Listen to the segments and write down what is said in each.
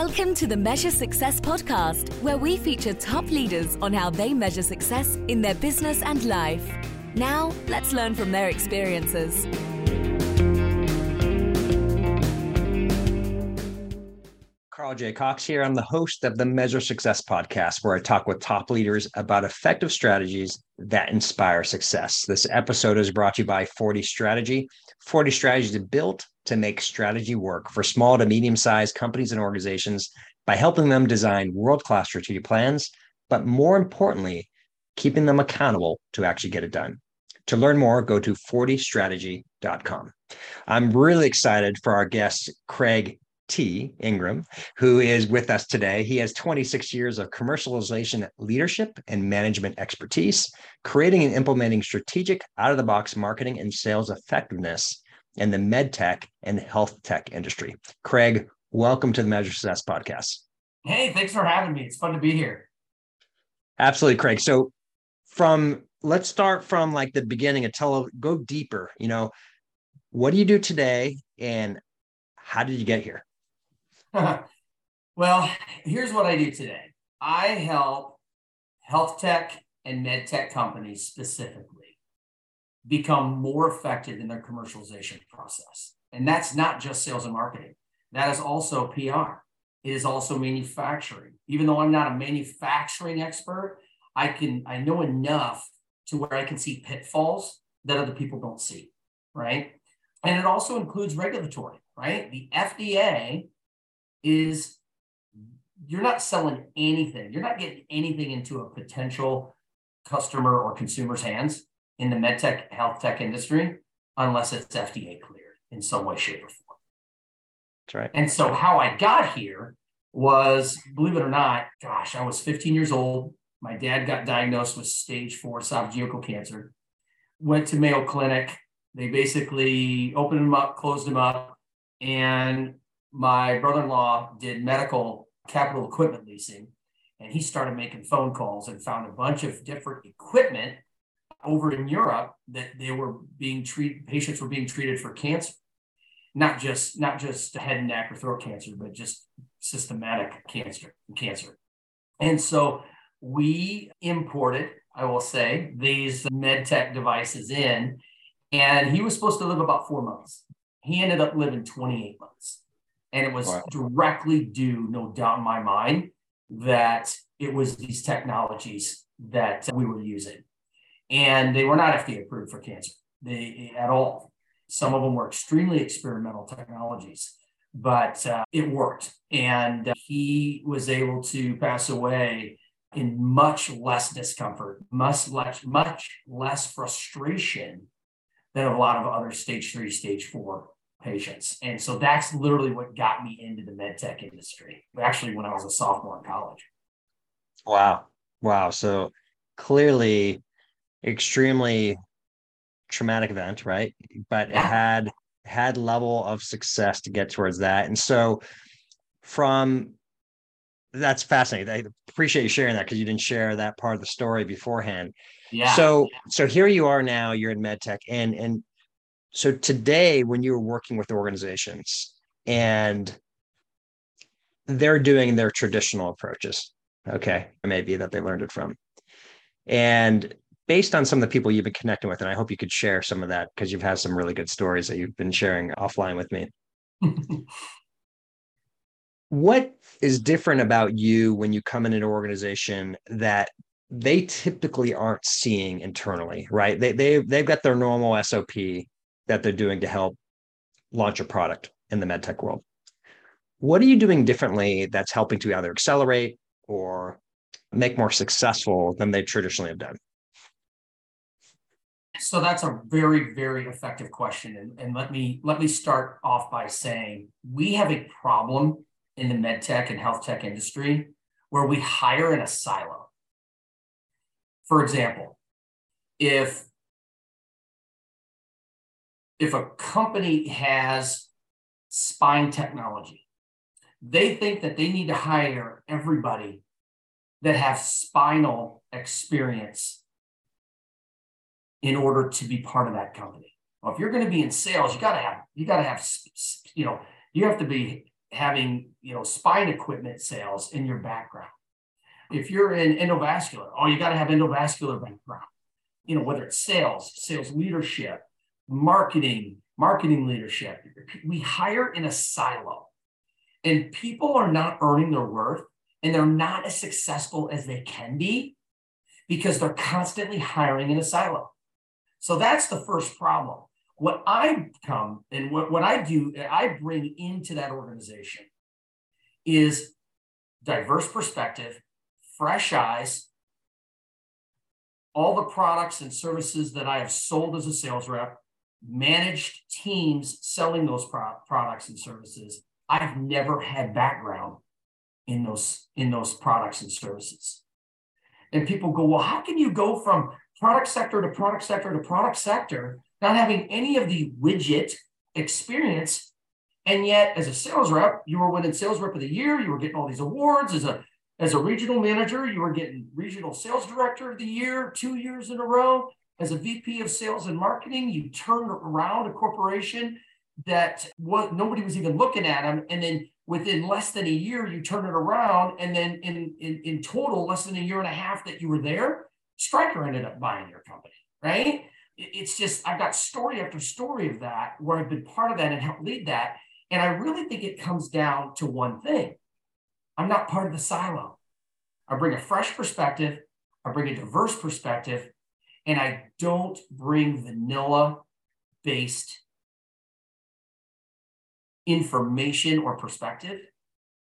Welcome to the Measure Success Podcast, where we feature top leaders on how they measure success in their business and life. Now, let's learn from their experiences. Carl J. Cox here. I'm the host of the Measure Success Podcast, where I talk with top leaders about effective strategies that inspire success. This episode is brought to you by 40 Strategy. 40 Strategy is built to make strategy work for small to medium-sized companies and organizations by helping them design world-class strategic plans, but more importantly, keeping them accountable to actually get it done. To learn more, go to 40strategy.com. I'm really excited for our guest, Craig T. Ingram, who is with us today. He has 26 years of commercialization leadership and management expertise, creating and implementing strategic out-of-the-box marketing and sales effectiveness in the med tech and health tech industry. Craig, welcome to the Measure Success Podcast. Hey, thanks for having me. It's fun to be here. Absolutely, Craig. So let's start from like the beginning and go deeper. You know, what do you do today and how did you get here? Well, here's what I do today. I help health tech and med tech companies specifically become more effective in their commercialization process. And that's not just sales and marketing. That is also PR. It is also manufacturing. Even though I'm not a manufacturing expert, I know enough to where I can see pitfalls that other people don't see, right? And it also includes regulatory, right? The FDA is, you're not selling anything. You're not getting anything into a potential customer or consumer's hands in the med tech, health tech industry, unless it's FDA cleared in some way, shape, or form. That's right. And so how I got here was, believe it or not, I was 15 years old. My dad got diagnosed with stage 4 esophageal cancer, went to Mayo Clinic. They basically opened him up, closed him up, and my brother-in-law did medical capital equipment leasing, and he started making phone calls and found a bunch of different equipment over in Europe that they were being treated, patients were being treated for cancer, not just head and neck or throat cancer, but just systematic cancer. And so we imported, I will say, these med tech devices in, and he was supposed to live about 4 months. He ended up living 28 months. And it was directly due, no doubt in my mind, that it was these technologies that we were using. And they were not FDA approved for cancer at all. Some of them were extremely experimental technologies, but it worked. And he was able to pass away in much less discomfort, much less frustration than a lot of other stage 3, stage 4 patients. And so that's literally what got me into the med tech industry, actually when I was a sophomore in college. Wow. So clearly extremely traumatic event, right? But it had level of success to get towards that. And so that's fascinating. I appreciate you sharing that because you didn't share that part of the story beforehand. Yeah. So here you are now, you're in med tech and so today, when you're working with organizations and they're doing their traditional approaches, okay, maybe that they learned it from. And based on some of the people you've been connecting with, and I hope you could share some of that because you've had some really good stories that you've been sharing offline with me. What is different about you when you come in an organization that they typically aren't seeing internally, right? They've got their normal SOP that they're doing to help launch a product in the medtech world. What are you doing differently that's helping to either accelerate or make more successful than they traditionally have done? So that's a very, very effective question. And let me start off by saying we have a problem in the med tech and health tech industry where we hire in a silo. For example, if a company has spine technology, they think that they need to hire everybody that have spinal experience in order to be part of that company. Well, if you're going to be in sales, you got to have, you have to be having, you know, spine equipment sales in your background. If you're in endovascular, oh, you got to have endovascular background, you know, whether it's sales, sales leadership, marketing, marketing leadership. We hire in a silo, and people are not earning their worth, and they're not as successful as they can be because they're constantly hiring in a silo. So that's the first problem. What I come and what I do, I bring into that organization is diverse perspective, fresh eyes, all the products and services that I have sold as a sales rep, managed teams selling those products and services. I've never had background in those products and services. And people go, well, how can you go from product sector to product sector to product sector, not having any of the widget experience, and yet as a sales rep, you were winning sales rep of the year, you were getting all these awards. As a regional manager, you were getting regional sales director of the year 2 years in a row. As a VP of sales and marketing, you turned around a corporation that nobody was even looking at them, and then within less than a year, you turn it around, and then in total, less than a year and a half that you were there, Stryker ended up buying your company, right? It's just, I've got story after story of that where I've been part of that and helped lead that. And I really think it comes down to one thing. I'm not part of the silo. I bring a fresh perspective. I bring a diverse perspective. And I don't bring vanilla-based information or perspective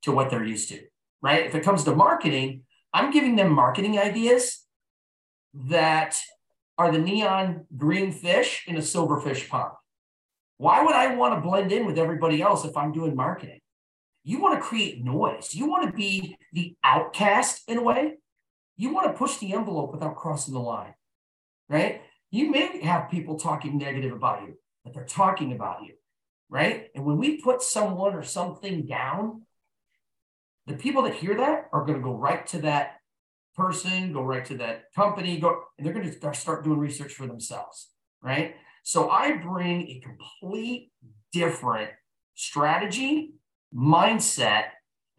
to what they're used to, right? If it comes to marketing, I'm giving them marketing ideas that are the neon green fish in a silver fish pond. Why would I want to blend in with everybody else if I'm doing marketing? You want to create noise. You want to be the outcast in a way. You want to push the envelope without crossing the line, right? You may have people talking negative about you, but they're talking about you, right? And when we put someone or something down, the people that hear that are going to go right to that person, go right to that company, and they're going to start doing research for themselves, right? So I bring a complete different strategy, mindset,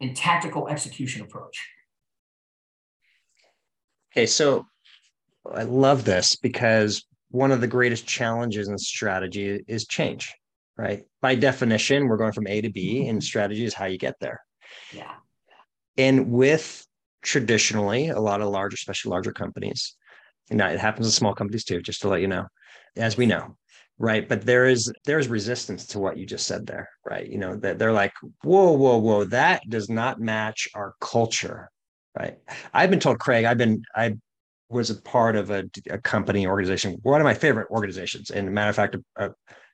and tactical execution approach. Okay, so I love this because one of the greatest challenges in strategy is change, right? By definition, we're going from A to B, and strategy is how you get there. Yeah. And with traditionally, a lot of larger, especially larger companies, and it happens in small companies too, just to let you know, as we know, right? But there's resistance to what you just said there, right? You know, that they're like, whoa, that does not match our culture, right? I've been told, Craig, I was a part of a company organization, one of my favorite organizations, and a matter of fact, a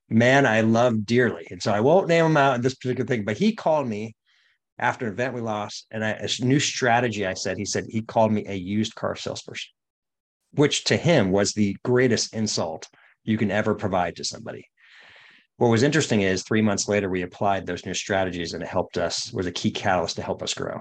man I love dearly, and so I won't name him out in this particular thing, but he called me after an event we lost, and a new strategy I said, he called me a used car salesperson, which to him was the greatest insult you can ever provide to somebody. What was interesting is 3 months later, we applied those new strategies and it helped us, was a key catalyst to help us grow.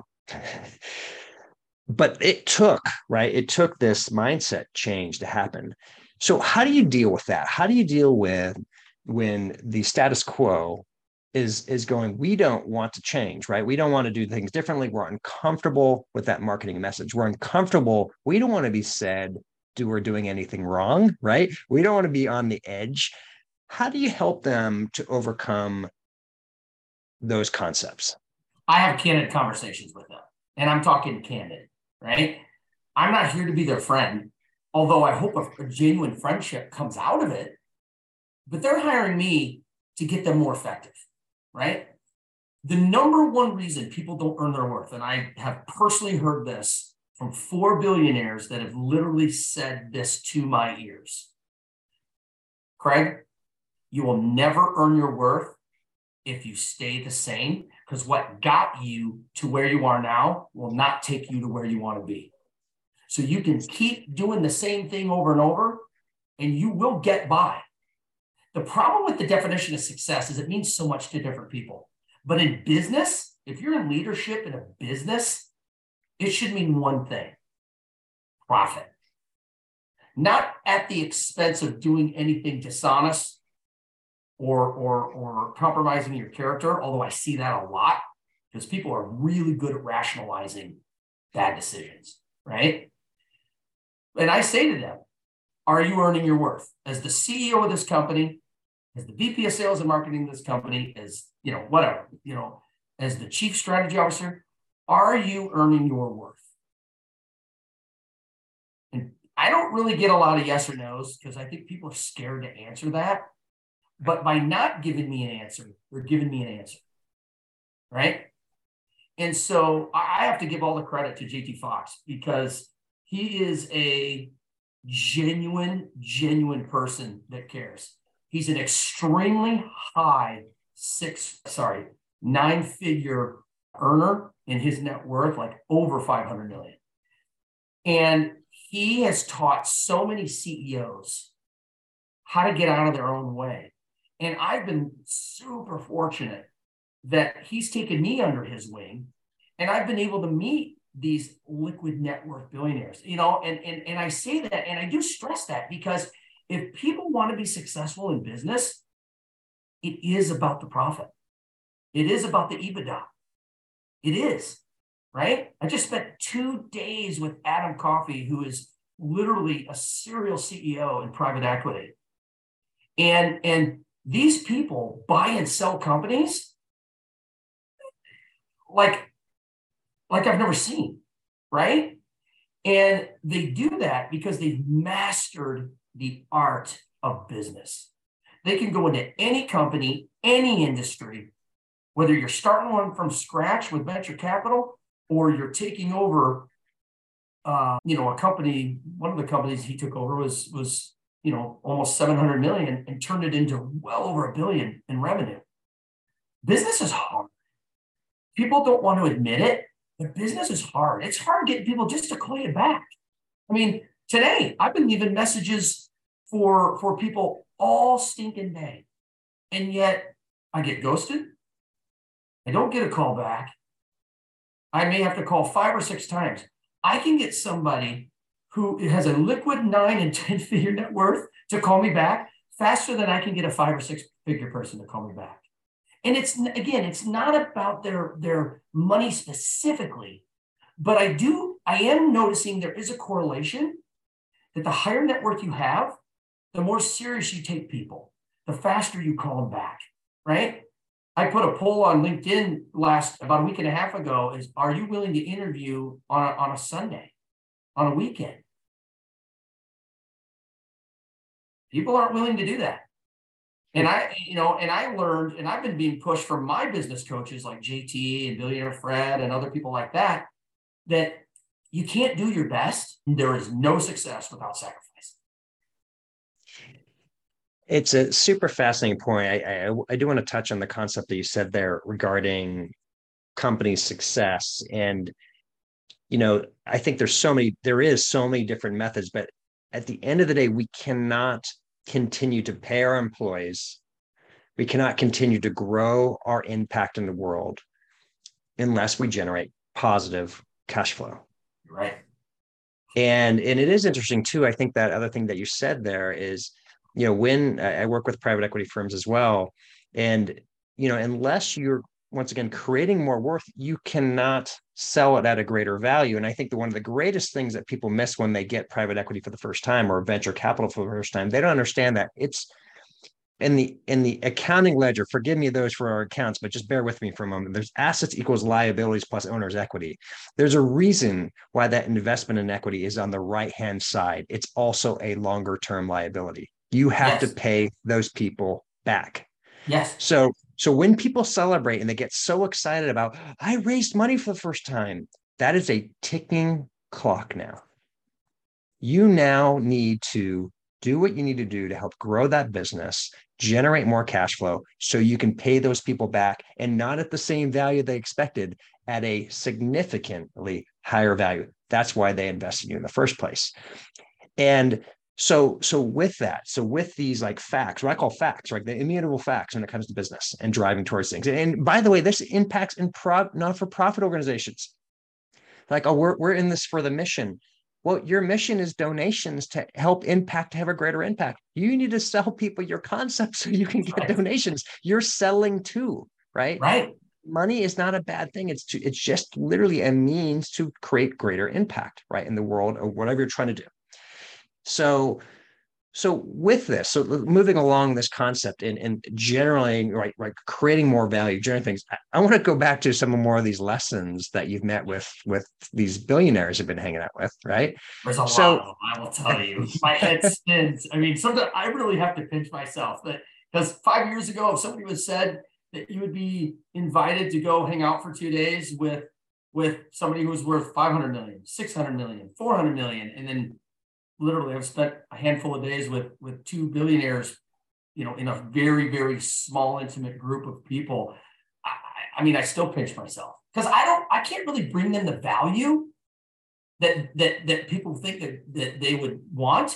But it took, right? It took this mindset change to happen. So how do you deal with that? How do you deal with when the status quo is going, we don't want to change, right? We don't want to do things differently. We're uncomfortable with that marketing message. We're uncomfortable. We don't want to be said we're doing anything wrong, right? We don't want to be on the edge. How do you help them to overcome those concepts? I have candid conversations with them, and I'm talking candid, right? I'm not here to be their friend, although I hope a genuine friendship comes out of it, but they're hiring me to get them more effective. Right? The number one reason people don't earn their worth, and I have personally heard this from 4 billionaires that have literally said this to my ears. Craig, you will never earn your worth if you stay the same, because what got you to where you are now will not take you to where you want to be. So you can keep doing the same thing over and over, and you will get by. The problem with the definition of success is it means so much to different people. But in business, if you're in leadership in a business, it should mean one thing: profit. Not at the expense of doing anything dishonest or compromising your character, although I see that a lot because people are really good at rationalizing bad decisions, right? And I say to them, are you earning your worth? As the CEO of this company, as the VP of sales and marketing of this company, as, you know, whatever, you know, as the chief strategy officer, are you earning your worth? And I don't really get a lot of yes or no's because I think people are scared to answer that. But by not giving me an answer, they're giving me an answer, right? And so I have to give all the credit to JT Fox because he is a genuine person that cares. He's an extremely high nine-figure earner in his net worth, like over 500 million. And he has taught so many CEOs how to get out of their own way. And I've been super fortunate that he's taken me under his wing, and I've been able to meet these liquid net worth billionaires, you know, and I say that, and I do stress that because if people want to be successful in business, it is about the profit. It is about the EBITDA. It is, right? I just spent 2 days with Adam Coffey, who is literally a serial CEO in private equity. And these people buy and sell companies like I've never seen, right? And they do that because they've mastered the art of business. They can go into any company, any industry, whether you're starting one from scratch with venture capital or you're taking over, a company. One of the companies he took over was almost 700 million and turned it into well over $1 billion in revenue. Business is hard. People don't want to admit it, but business is hard. It's hard getting people just to call you back. I mean, today I've been leaving messages for people all stinking day, and yet I get ghosted. I don't get a call back. I may have to call 5 or 6 times. I can get somebody who has a liquid 9 and 10 figure net worth to call me back faster than I can get a 5 or 6 figure person to call me back. And it's not about their money specifically, but I am noticing there is a correlation that the higher net worth you have, the more serious you take people, the faster you call them back, right? I put a poll on LinkedIn about a week and a half ago is, are you willing to interview on a Sunday, on a weekend? People aren't willing to do that. And I learned, and I've been being pushed from my business coaches like JT and Billionaire Fred and other people like that, that you can't do your best. There is no success without sacrifice. It's a super fascinating point. I do want to touch on the concept that you said there regarding company success. And, you know, I think there is so many different methods, but at the end of the day, we cannot continue to pay our employees. We cannot continue to grow our impact in the world unless we generate positive cash flow. Right. And it is interesting too. I think that other thing that you said there is, you know, when I work with private equity firms as well, and, you know, unless you're, once again, creating more worth, you cannot sell it at a greater value. And I think that one of the greatest things that people miss when they get private equity for the first time or venture capital for the first time, they don't understand that it's in the accounting ledger. Forgive me those for our accounts, but just bear with me for a moment. There's assets equals liabilities plus owner's equity. There's a reason why that investment in equity is on the right-hand side. It's also a longer-term liability. You have to pay those people back. Yes. So when people celebrate and they get so excited about, I raised money for the first time, that is a ticking clock now. You now need to do what you need to do to help grow that business, generate more cash flow so you can pay those people back, and not at the same value they expected, at a significantly higher value. That's why they invested in you in the first place. And So with these like facts, what I call facts, right? The immutable facts when it comes to business and driving towards things. And by the way, this impacts in not-for-profit organizations. Like, oh, we're in this for the mission. Well, your mission is donations to help impact, to have a greater impact. You need to sell people your concept so you can get donations. You're selling too, right? Right. money is not a bad thing. It's just literally a means to create greater impact, right, in the world or whatever you're trying to do. So with this, so moving along this concept and generally, right, creating more value, generating things, I want to go back to some more of these lessons that you've met with these billionaires have been hanging out with, right? There's a lot of them, I will tell you. My head spins. I mean, sometimes I really have to pinch myself, because 5 years ago, if somebody would have said that you would be invited to go hang out for 2 days with somebody who's worth 500 million, 600 million, 400 million, and then literally, I've spent a handful of days with two billionaires, you know, in a very, very small, intimate group of people. I mean, I still pinch myself because I can't really bring them the value that people think that they would want,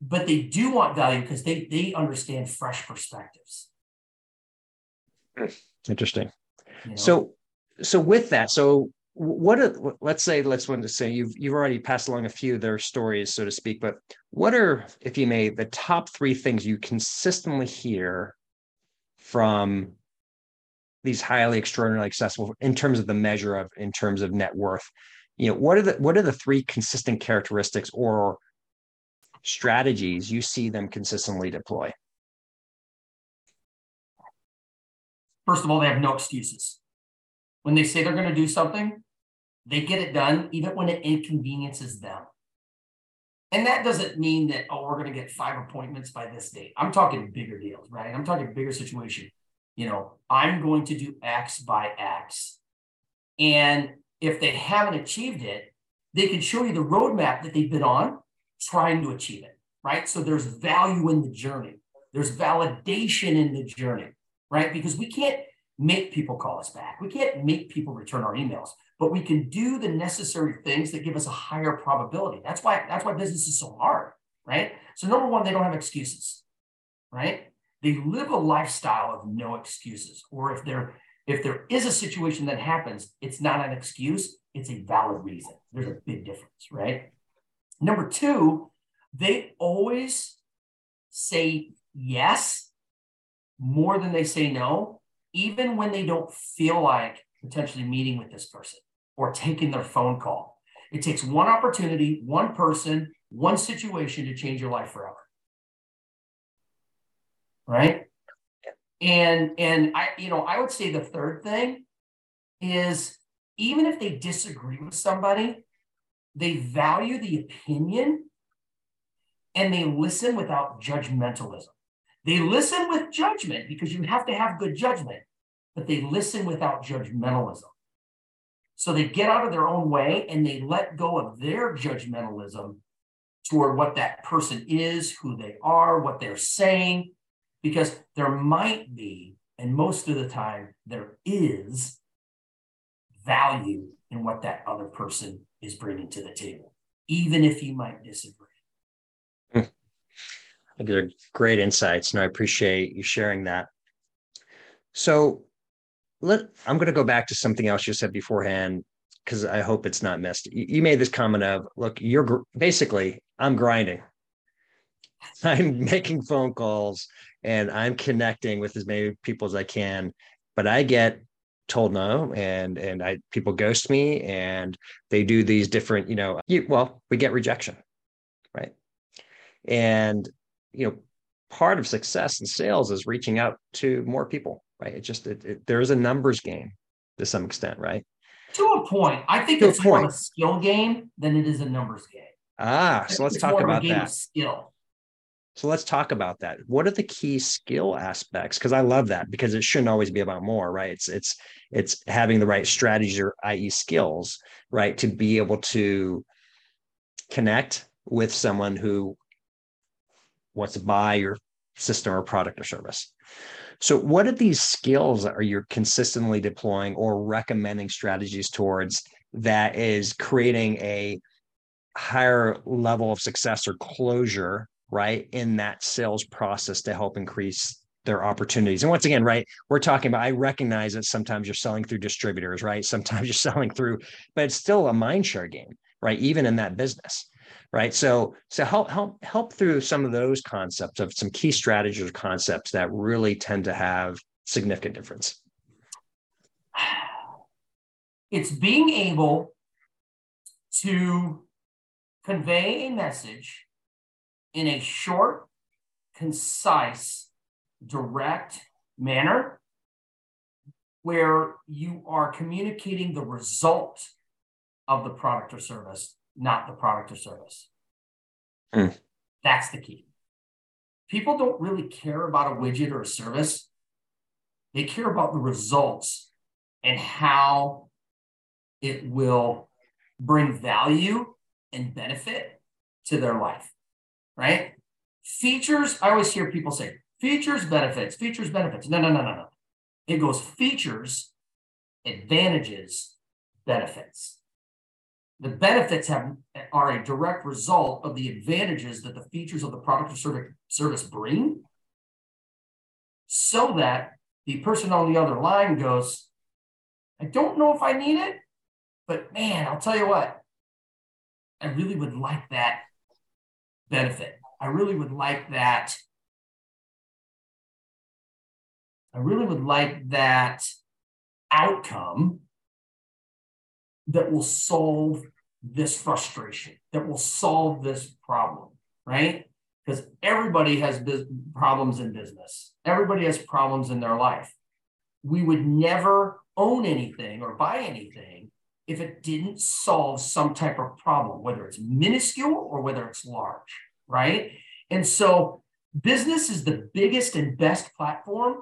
but they do want value because they understand fresh perspectives. Interesting. You know? So with that, let's say you've already passed along a few of their stories, so to speak, but what are, if you may, the top three things you consistently hear from these highly extraordinarily successful in terms of net worth? You know, what are the three consistent characteristics or strategies you see them consistently deploy? First of all, they have no excuses. When they say they're going to do something, they get it done, even when it inconveniences them. And that doesn't mean that, oh, we're going to get 5 appointments by this date. I'm talking bigger deals, right? I'm talking bigger situation. You know, I'm going to do X by X. And if they haven't achieved it, they can show you the roadmap that they've been on trying to achieve it, right? So there's value in the journey. There's validation in the journey, right? Because we can't make people call us back. We can't make people return our emails, but we can do the necessary things that give us a higher probability. That's why business is so hard, right? So number one, they don't have excuses, right? They live a lifestyle of no excuses. Or if there is a situation that happens, it's not an excuse, it's a valid reason. There's a big difference, right? Number two, they always say yes more than they say no, even when they don't feel like potentially meeting with this person or taking their phone call. It takes one opportunity, one person, one situation to change your life forever, right? And I would say the third thing is, even if they disagree with somebody, they value the opinion and they listen without judgmentalism. They listen with judgment because you have to have good judgment, but they listen without judgmentalism. So they get out of their own way and they let go of their judgmentalism toward what that person is, who they are, what they're saying, because there might be, and most of the time there is, value in what that other person is bringing to the table, even if you might disagree. They're great insights, and I appreciate you sharing that. So I'm going to go back to something else you said beforehand, because I hope it's not missed. You made this comment of, look, you're basically, I'm grinding. I'm making phone calls, and I'm connecting with as many people as I can, but I get told no, and people ghost me, and they do these different, we get rejection, right? And part of success in sales is reaching out to more people, right? There is a numbers game to some extent, right? To a point. I think it's more of a skill game than it is a numbers game. So let's talk about that. Skill. So let's talk about that. What are the key skill aspects? Because I love that, because it shouldn't always be about more, right? It's having the right strategies, or i.e. skills, right? To be able to connect with someone who wants to buy your system or product or service. So what are these skills that are you consistently deploying or recommending strategies towards that is creating a higher level of success or closure, right, in that sales process to help increase their opportunities? And once again, right, we're talking about, I recognize that sometimes you're selling through distributors, right? Sometimes you're selling through, but it's still a mind share game, right? Even in that business. Right. So help through some of those concepts of some key strategies or concepts that really tend to have significant difference. It's being able to convey a message in a short, concise, direct manner where you are communicating the result of the product or service, not the product or service. Mm. That's the key. People don't really care about a widget or a service. They care about the results and how it will bring value and benefit to their life, right? Features, I always hear people say, features, benefits. No. It goes features, advantages, benefits. The benefits are a direct result of the advantages that the features of the product or service bring, so that the person on the other line goes, I don't know if I need it, but man, I'll tell you what, I really would like that benefit. I really would like that outcome that will solve this frustration, that will solve this problem, right? Because everybody has problems in business. Everybody has problems in their life. We would never own anything or buy anything if it didn't solve some type of problem, whether it's minuscule or whether it's large, right? And so business is the biggest and best platform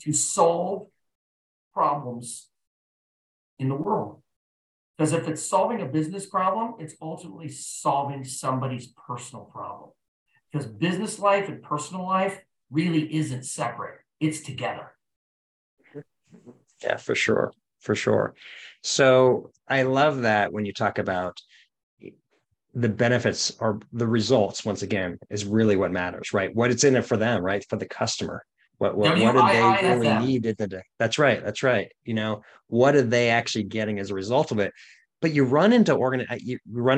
to solve problems in the world. Because if it's solving a business problem, it's ultimately solving somebody's personal problem. Because business life and personal life really isn't separate. It's together. Yeah, for sure. For sure. So I love that when you talk about the benefits or the results, once again, is really what matters, right? What it's in it for them, right? For the customer. What do they really need in the day? That's right. You know, what are they actually getting as a result of it? But you run into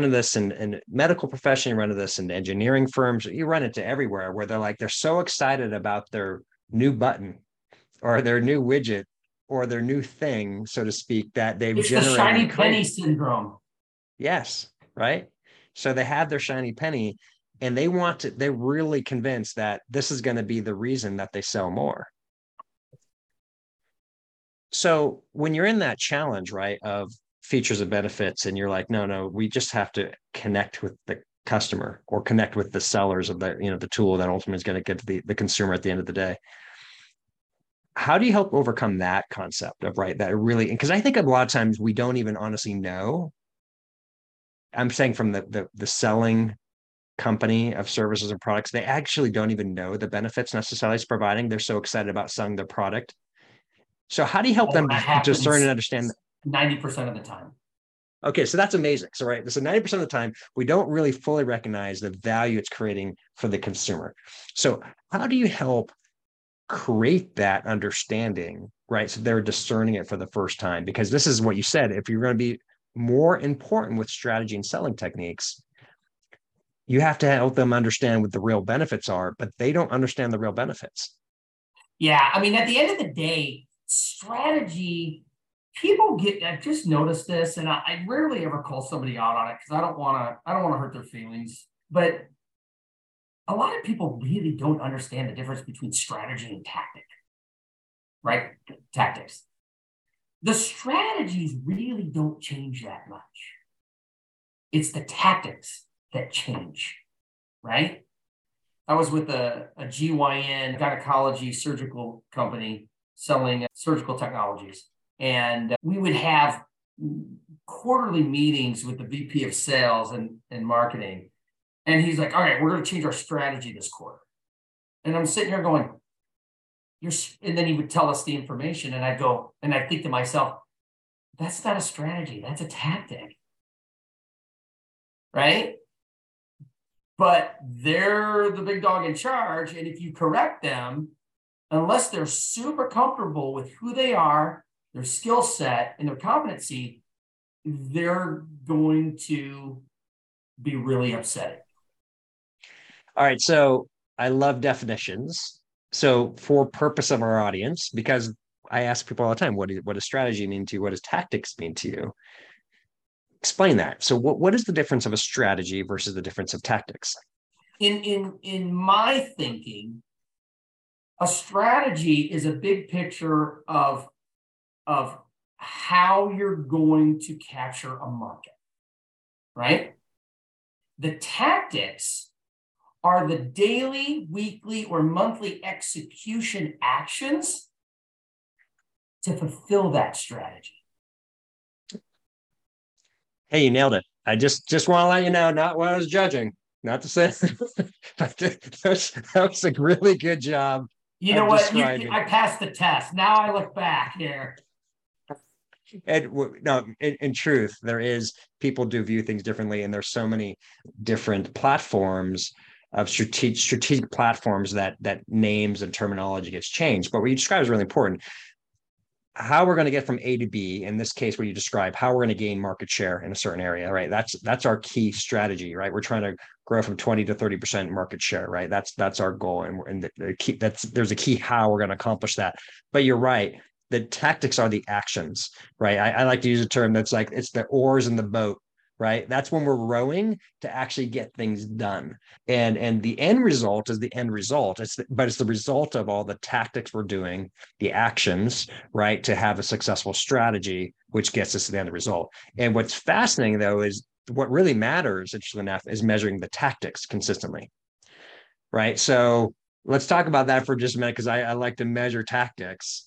this in medical profession, you run into this in engineering firms, you run into everywhere where they're like, they're so excited about their new button or their new widget or their new thing, so to speak, that they've generated. It's the shiny penny syndrome. Yes, right? So they have their shiny penny. And they they're really convinced that this is going to be the reason that they sell more. So when you're in that challenge, right, of features and benefits, and you're like, no, we just have to connect with the customer or connect with the sellers of the tool that ultimately is going to get to the consumer at the end of the day. How do you help overcome that concept of, right, that really, because I think a lot of times we don't even honestly know. I'm saying from the selling company of services and products, they actually don't even know the benefits necessarily it's providing. They're so excited about selling their product. So how do you help them discern and understand that? 90% of the time. Okay, so that's amazing. So, right, so 90% of the time, we don't really fully recognize the value it's creating for the consumer. So how do you help create that understanding, right? So they're discerning it for the first time, because this is what you said, if you're going to be more important with strategy and selling techniques, you have to help them understand what the real benefits are, but they don't understand the real benefits. Yeah. I mean, at the end of the day, strategy, I've just noticed this, and I rarely ever call somebody out on it because I don't want to hurt their feelings, but a lot of people really don't understand the difference between strategy and tactic, right? Tactics. The strategies really don't change that much. It's the tactics that change, right? I was with a GYN gynecology surgical company selling surgical technologies. And we would have quarterly meetings with the VP of sales and marketing. And he's like, all right, we're going to change our strategy this quarter. And I'm sitting here going, and then he would tell us the information. And I go, and I think to myself, that's not a strategy, that's a tactic, right? But they're the big dog in charge. And if you correct them, unless they're super comfortable with who they are, their skill set, and their competency, they're going to be really upset. All right. So I love definitions. So for purpose of our audience, because I ask people all the time, what does strategy mean to you? What does tactics mean to you? Explain that. So what is the difference of a strategy versus the difference of tactics? In my thinking, a strategy is a big picture of how you're going to capture a market, right? The tactics are the daily, weekly, or monthly execution actions to fulfill that strategy. Hey, you nailed it. I just want to let you know, not what I was judging. Not to say, but that was a really good job. You know what? I passed the test. Now I look back here. And no, in truth, there is, people do view things differently, and there's so many different platforms of strategic platforms that names and terminology gets changed. But what you describe is really important. How we're going to get from A to B, in this case, where you describe how we're going to gain market share in a certain area, right? That's our key strategy, right? We're trying to grow from 20 to 30% market share, right? That's our goal. And the key, there's a key how we're going to accomplish that. But you're right. The tactics are the actions, right? I like to use a term that's like, it's the oars in the boat, right? That's when we're rowing to actually get things done. And the end result is the end result. But it's the result of all the tactics we're doing, the actions, right? To have a successful strategy, which gets us to the end result. And what's fascinating though, is what really matters, interestingly enough, is measuring the tactics consistently, right? So let's talk about that for just a minute, because I like to measure tactics.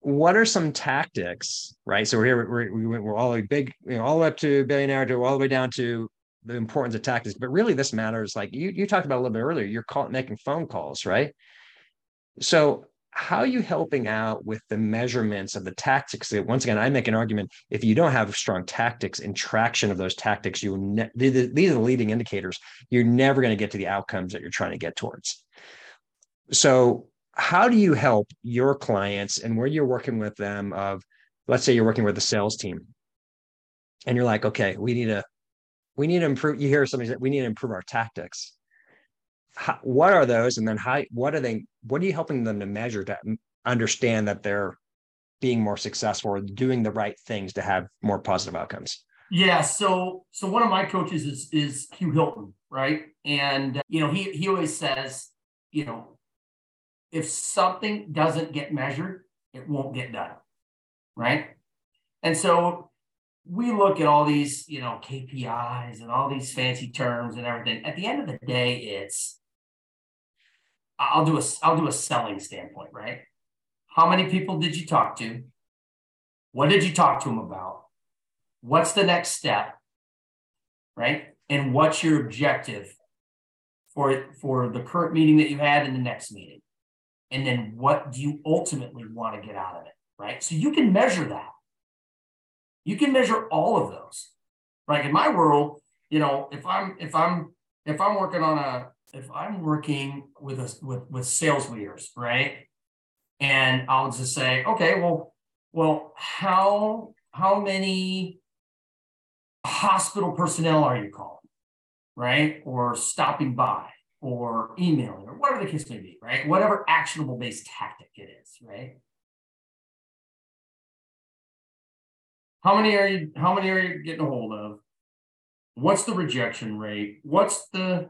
What are some tactics, right? So we're all the way big, all the way up to billionaire, to all the way down to the importance of tactics. But really, this matters. Like you talked about a little bit earlier, you're making phone calls, right? So how are you helping out with the measurements of the tactics? Once again, I make an argument: if you don't have strong tactics and traction of those tactics, these are the leading indicators. You're never going to get to the outcomes that you're trying to get towards. So how do you help your clients, and where you're working with them, of, let's say you're working with a sales team and you're like, okay, we need to improve. You hear somebody say, we need to improve our tactics. What are those? And then what are you helping them to measure to understand that they're being more successful or doing the right things to have more positive outcomes? Yeah. So one of my coaches is Hugh Hilton, right? And, he always says, if something doesn't get measured, it won't get done, right? And so we look at all these, KPIs and all these fancy terms and everything. At the end of the day, it's, I'll do a selling standpoint, right? How many people did you talk to? What did you talk to them about? What's the next step, right? And what's your objective for the current meeting that you had and the next meeting? And then what do you ultimately want to get out of it, right? So you can measure that. You can measure all of those. Like in my world, if I'm working with sales leaders, right? And I'll just say, okay, well, how many hospital personnel are you calling, right? Or stopping by, or emailing, or whatever the case may be, right? Whatever actionable-based tactic it is, right? How many are you getting a hold of? What's the rejection rate? What's the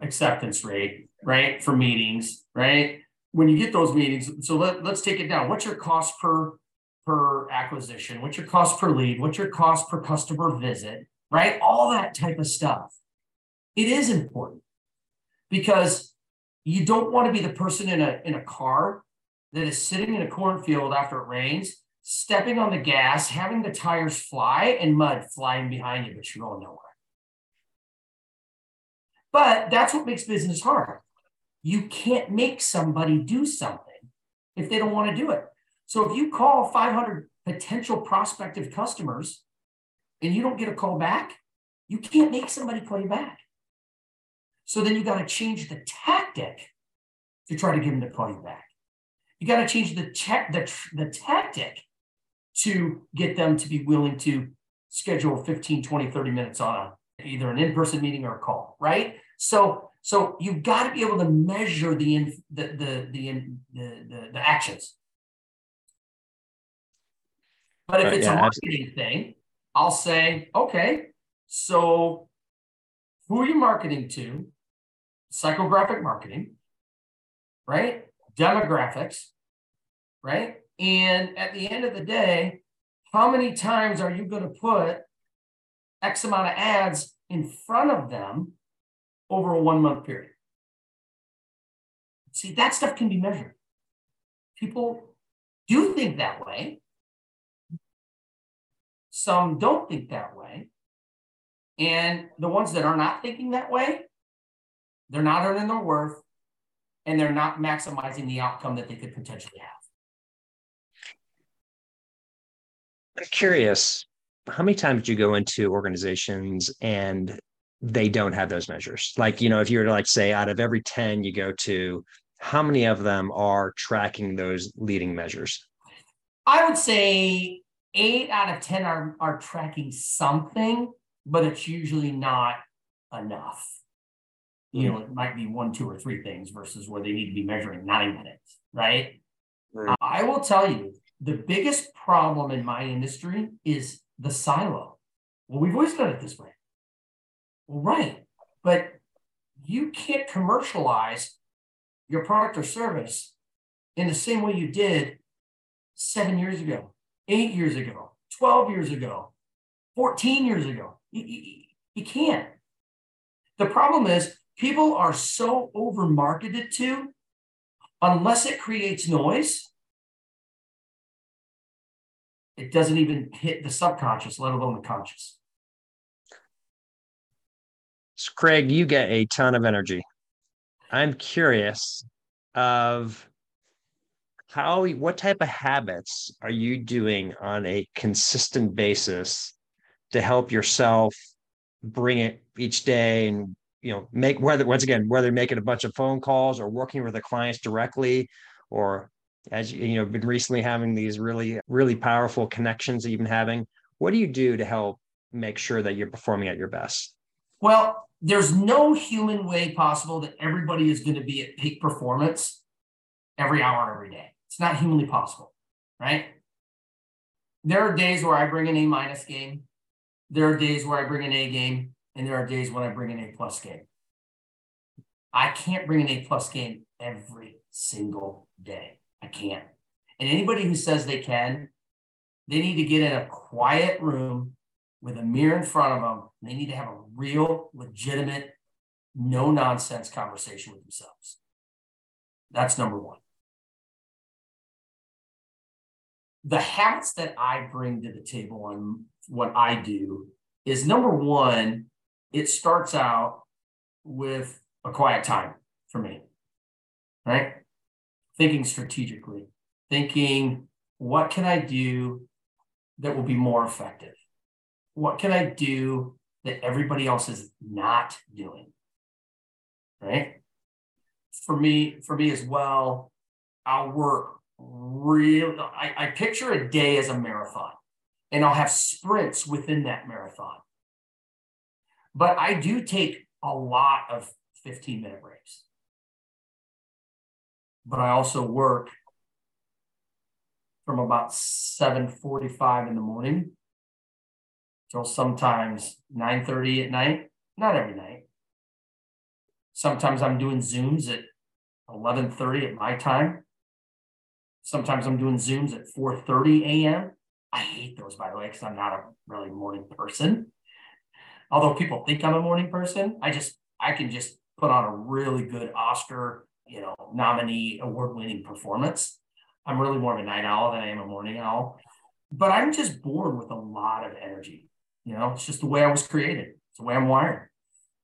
acceptance rate, right? For meetings, right? When you get those meetings, so let's take it down. What's your cost per acquisition? What's your cost per lead? What's your cost per customer visit, right? All that type of stuff. It is important. Because you don't want to be the person in a car that is sitting in a cornfield after it rains, stepping on the gas, having the tires fly and mud flying behind you, but you're going nowhere. But that's what makes business hard. You can't make somebody do something if they don't want to do it. So if you call 500 potential prospective customers and you don't get a call back, you can't make somebody call you back. So then you got to change the tactic to try to get them to call you back. You got to change the tactic to get them to be willing to schedule 15, 20, 30 minutes on either an in-person meeting or a call, right? So you've got to be able to measure the actions, But if it's a marketing thing, I'll say, okay, so who are you marketing to? Psychographic marketing, right? Demographics, right? And at the end of the day, how many times are you going to put X amount of ads in front of them over a 1 month period? See, that stuff can be measured. People do think that way. Some don't think that way. And the ones that are not thinking that way, they're not earning their worth and they're not maximizing the outcome that they could potentially have. I'm curious, how many times do you go into organizations and they don't have those measures? Like, you know, if you were to like say out of every 10 you go to, how many of them are tracking those leading measures? I would say 8 out of 10 are tracking something, but it's usually not enough. You know, it might be 1, 2, or 3 things versus where they need to be measuring 9 minutes, right? I will tell you, the biggest problem in my industry is the silo. Well, we've always done it this way. Well, right. But you can't commercialize your product or service in the same way you did 7 years ago, 8 years ago, 12 years ago, 14 years ago. You can't. The problem is people are so over-marketed to, unless it creates noise, it doesn't even hit the subconscious, let alone the conscious. So Craig, you get a ton of energy. I'm curious of what type of habits are you doing on a consistent basis to help yourself bring it each day and, you know, make whether making a bunch of phone calls or working with the clients directly, or as you know, been recently having these really, really powerful connections that you've been having. What do you do to help make sure that you're performing at your best? Well, there's no human way possible that everybody is going to be at peak performance every hour, every day. It's not humanly possible, right? There are days where I bring an A- game. There are days where I bring an A game. And there are days when I bring an A+ game. I can't bring an A+ game every single day. I can't. And anybody who says they can, they need to get in a quiet room with a mirror in front of them. They need to have a real, legitimate, no-nonsense conversation with themselves. That's number one. The habits that I bring to the table on what I do is, number one, it starts out with a quiet time for me, right? Thinking strategically, thinking, what can I do that will be more effective? What can I do that everybody else is not doing, right? For me as well, I'll work real. I picture a day as a marathon, and I'll have sprints within that marathon. But I do take a lot of 15-minute breaks. But I also work from about 7:45 in the morning till sometimes 9:30 at night. Not every night. Sometimes I'm doing Zooms at 11:30 at my time. Sometimes I'm doing Zooms at 4:30 a.m. I hate those, by the way, because I'm not a really morning person. Although people think I'm a morning person, I can just put on a really good Oscar, you know, nominee, award-winning performance. I'm really more of a night owl than I am a morning owl. But I'm just born with a lot of energy. You know, it's just the way I was created. It's the way I'm wired.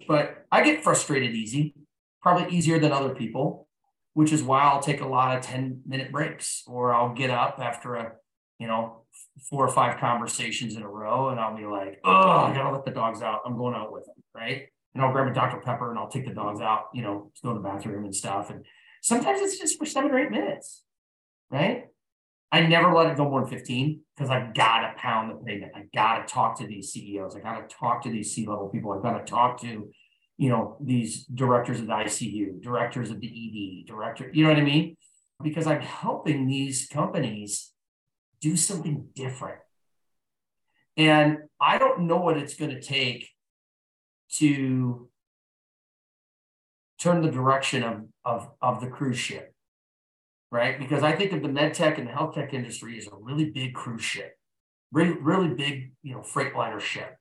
But I get frustrated easy, probably easier than other people, which is why I'll take a lot of 10-minute breaks, or I'll get up after a, you know, 4 or 5 conversations in a row, and I'll be like, oh, I gotta let the dogs out. I'm going out with them, right? And I'll grab a Dr. Pepper and I'll take the dogs out, you know, to go to the bathroom and stuff. And sometimes it's just for 7 or 8 minutes, right? I never let it go more than 15 because I've got to pound the pavement. I got to talk to these CEOs. I got to talk to these C-level people. I've got to talk to, you know, these directors of the ICU, directors of the ED, you know what I mean? Because I'm helping these companies do something different And I don't know what it's going to take to turn the direction of the cruise ship, right? Because I think of the med tech and the health tech industry as a really big cruise ship, really big, freightliner ship.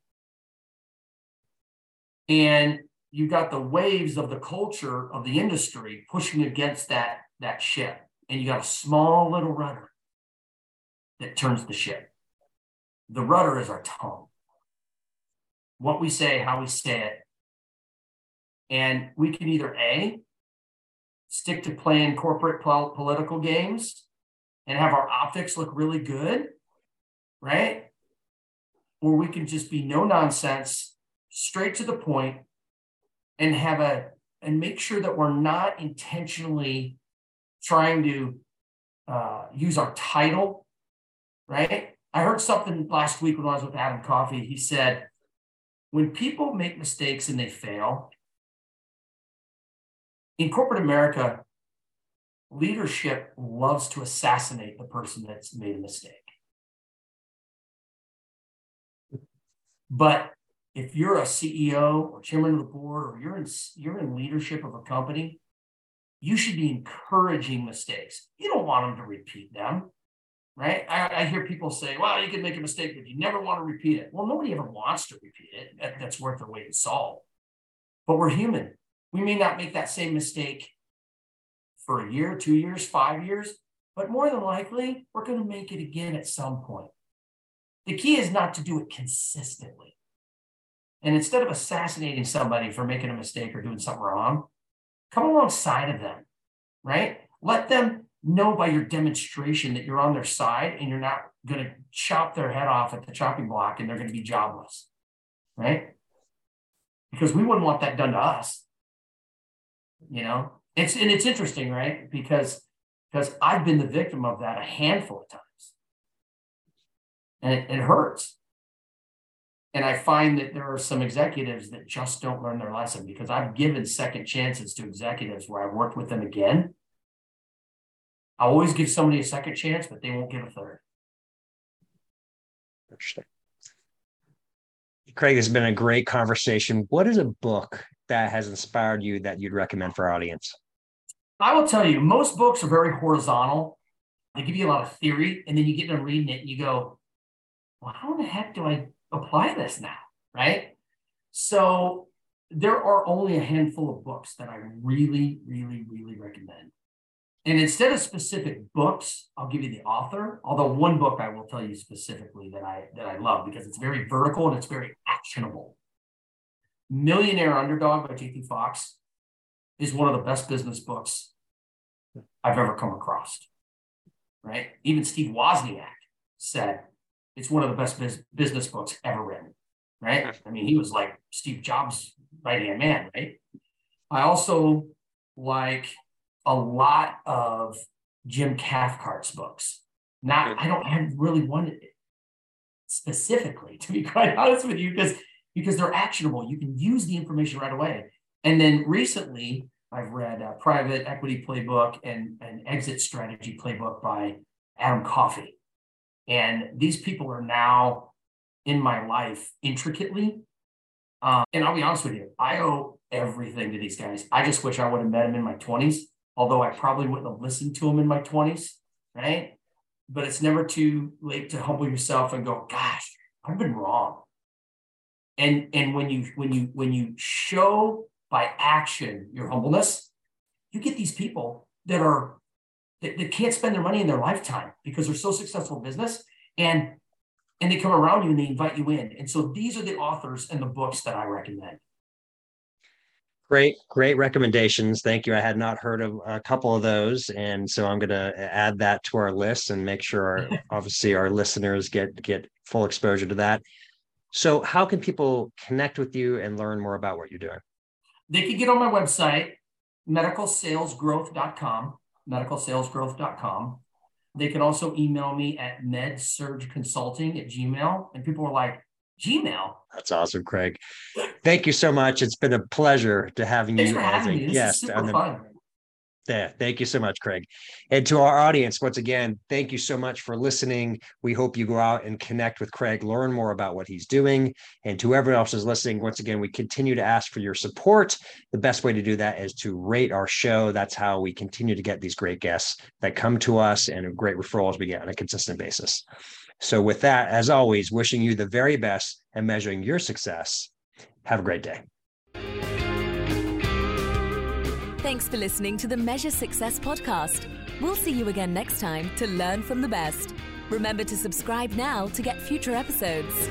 And you've got the waves of the culture of the industry pushing against that ship. And you got a small little rudder that turns the ship. The rudder is our tongue. What we say, how we say it. And we can either A, stick to playing corporate political games and have our optics look really good, right? Or we can just be no nonsense, straight to the point, and make sure that we're not intentionally trying to use our title, right? I heard something last week when I was with Adam Coffey. He said, when people make mistakes and they fail, in corporate America, leadership loves to assassinate the person that's made a mistake. But if you're a CEO or chairman of the board, or you're in leadership of a company, you should be encouraging mistakes. You don't want them to repeat them, right? I hear people say, well, you can make a mistake, but you never want to repeat it. Well, nobody ever wants to repeat it. That's worth their weight in salt. But we're human. We may not make that same mistake for a year, 2 years, 5 years, but more than likely, we're going to make it again at some point. The key is not to do it consistently. And instead of assassinating somebody for making a mistake or doing something wrong, come alongside of them, right? Let them know by your demonstration that you're on their side and you're not going to chop their head off at the chopping block and they're going to be jobless, right? Because we wouldn't want that done to us. It's interesting, right? Because I've been the victim of that a handful of times, and it hurts. And I find that there are some executives that just don't learn their lesson, because I've given second chances to executives where I've worked with them again. I always give somebody a second chance, but they won't give a third. Interesting. Craig, this has been a great conversation. What is a book that has inspired you that you'd recommend for our audience? I will tell you, most books are very horizontal. They give you a lot of theory, and then you get them reading it and you go, well, how the heck do I apply this now, right? So there are only a handful of books that I really, really, really recommend. And instead of specific books, I'll give you the author. Although one book I will tell you specifically that I love, because it's very vertical and it's very actionable. Millionaire Underdog by JT Fox is one of the best business books I've ever come across, right? Even Steve Wozniak said it's one of the best business books ever written, right? I mean, he was like Steve Jobs' right-hand man, right? I also like a lot of Jim Cathcart's books. I haven't really wanted it specifically, to be quite honest with you, because they're actionable. You can use the information right away. And then recently, I've read a Private Equity Playbook and an Exit Strategy Playbook by Adam Coffey. And these people are now in my life intricately. And I'll be honest with you, I owe everything to these guys. I just wish I would have met them in my 20s. Although I probably wouldn't have listened to them in my 20s, right? But it's never too late to humble yourself and go, gosh, I've been wrong. And when you show by action your humbleness, you get these people that can't spend their money in their lifetime because they're so successful in business, and they come around you and they invite you in. And so these are the authors and the books that I recommend. Great recommendations. Thank you. I had not heard of a couple of those. And so I'm going to add that to our list and make sure our listeners get full exposure to that. So how can people connect with you and learn more about what you're doing? They can get on my website, medicalsalesgrowth.com, medicalsalesgrowth.com. They can also email me at medsurgeconsulting@gmail.com. And people are like, Gmail? That's awesome, Craig. Thank you so much. It's been a pleasure to having you as a guest. This is super fun. There. Thank you so much, Craig. And to our audience, once again, thank you so much for listening. We hope you go out and connect with Craig, learn more about what he's doing. And to everyone else who's listening, once again, we continue to ask for your support. The best way to do that is to rate our show. That's how we continue to get these great guests that come to us and great referrals we get on a consistent basis. So with that, as always, wishing you the very best and measuring your success. Have a great day. Thanks for listening to the Measure Success Podcast. We'll see you again next time to learn from the best. Remember to subscribe now to get future episodes.